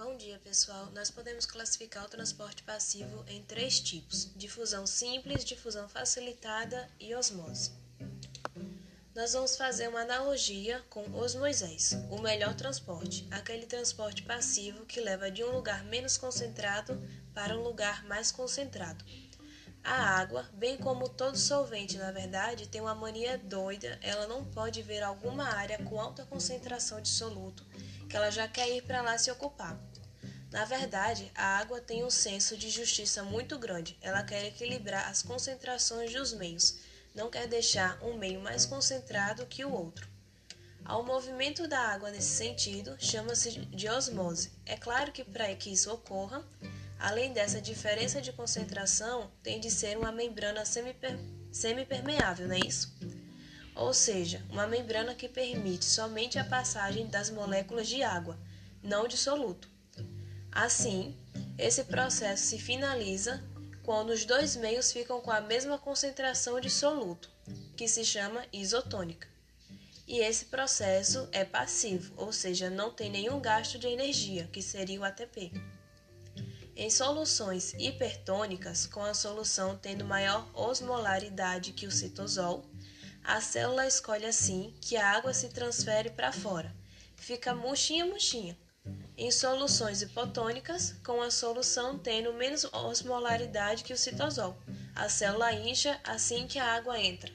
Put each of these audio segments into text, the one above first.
Bom dia, pessoal. Nós podemos classificar o transporte passivo em 3 tipos: difusão simples, difusão facilitada e osmose. Nós vamos fazer uma analogia com os Moisés, o melhor transporte, aquele transporte passivo que leva de um lugar menos concentrado para um lugar mais concentrado. A água, bem como todo solvente, na verdade, tem uma mania doida, ela não pode ver alguma área com alta concentração de soluto, que ela já quer ir para lá se ocupar. Na verdade, a água tem um senso de justiça muito grande, ela quer equilibrar as concentrações dos meios, não quer deixar um meio mais concentrado que o outro. Ao movimento da água nesse sentido, chama-se de osmose. É claro que para que isso ocorra, além dessa diferença de concentração, tem de ser uma membrana semipermeável, não é isso? Ou seja, uma membrana que permite somente a passagem das moléculas de água, não de soluto. Assim, esse processo se finaliza quando os 2 meios ficam com a mesma concentração de soluto, que se chama isotônica. E esse processo é passivo, ou seja, não tem nenhum gasto de energia, que seria o ATP. Em soluções hipertônicas, com a solução tendo maior osmolaridade que o citosol, a célula escolhe assim que a água se transfere para fora, fica murchinha. Em soluções hipotônicas, com a solução tendo menos osmolaridade que o citosol, a célula incha assim que a água entra.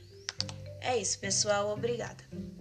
É isso, pessoal. Obrigada.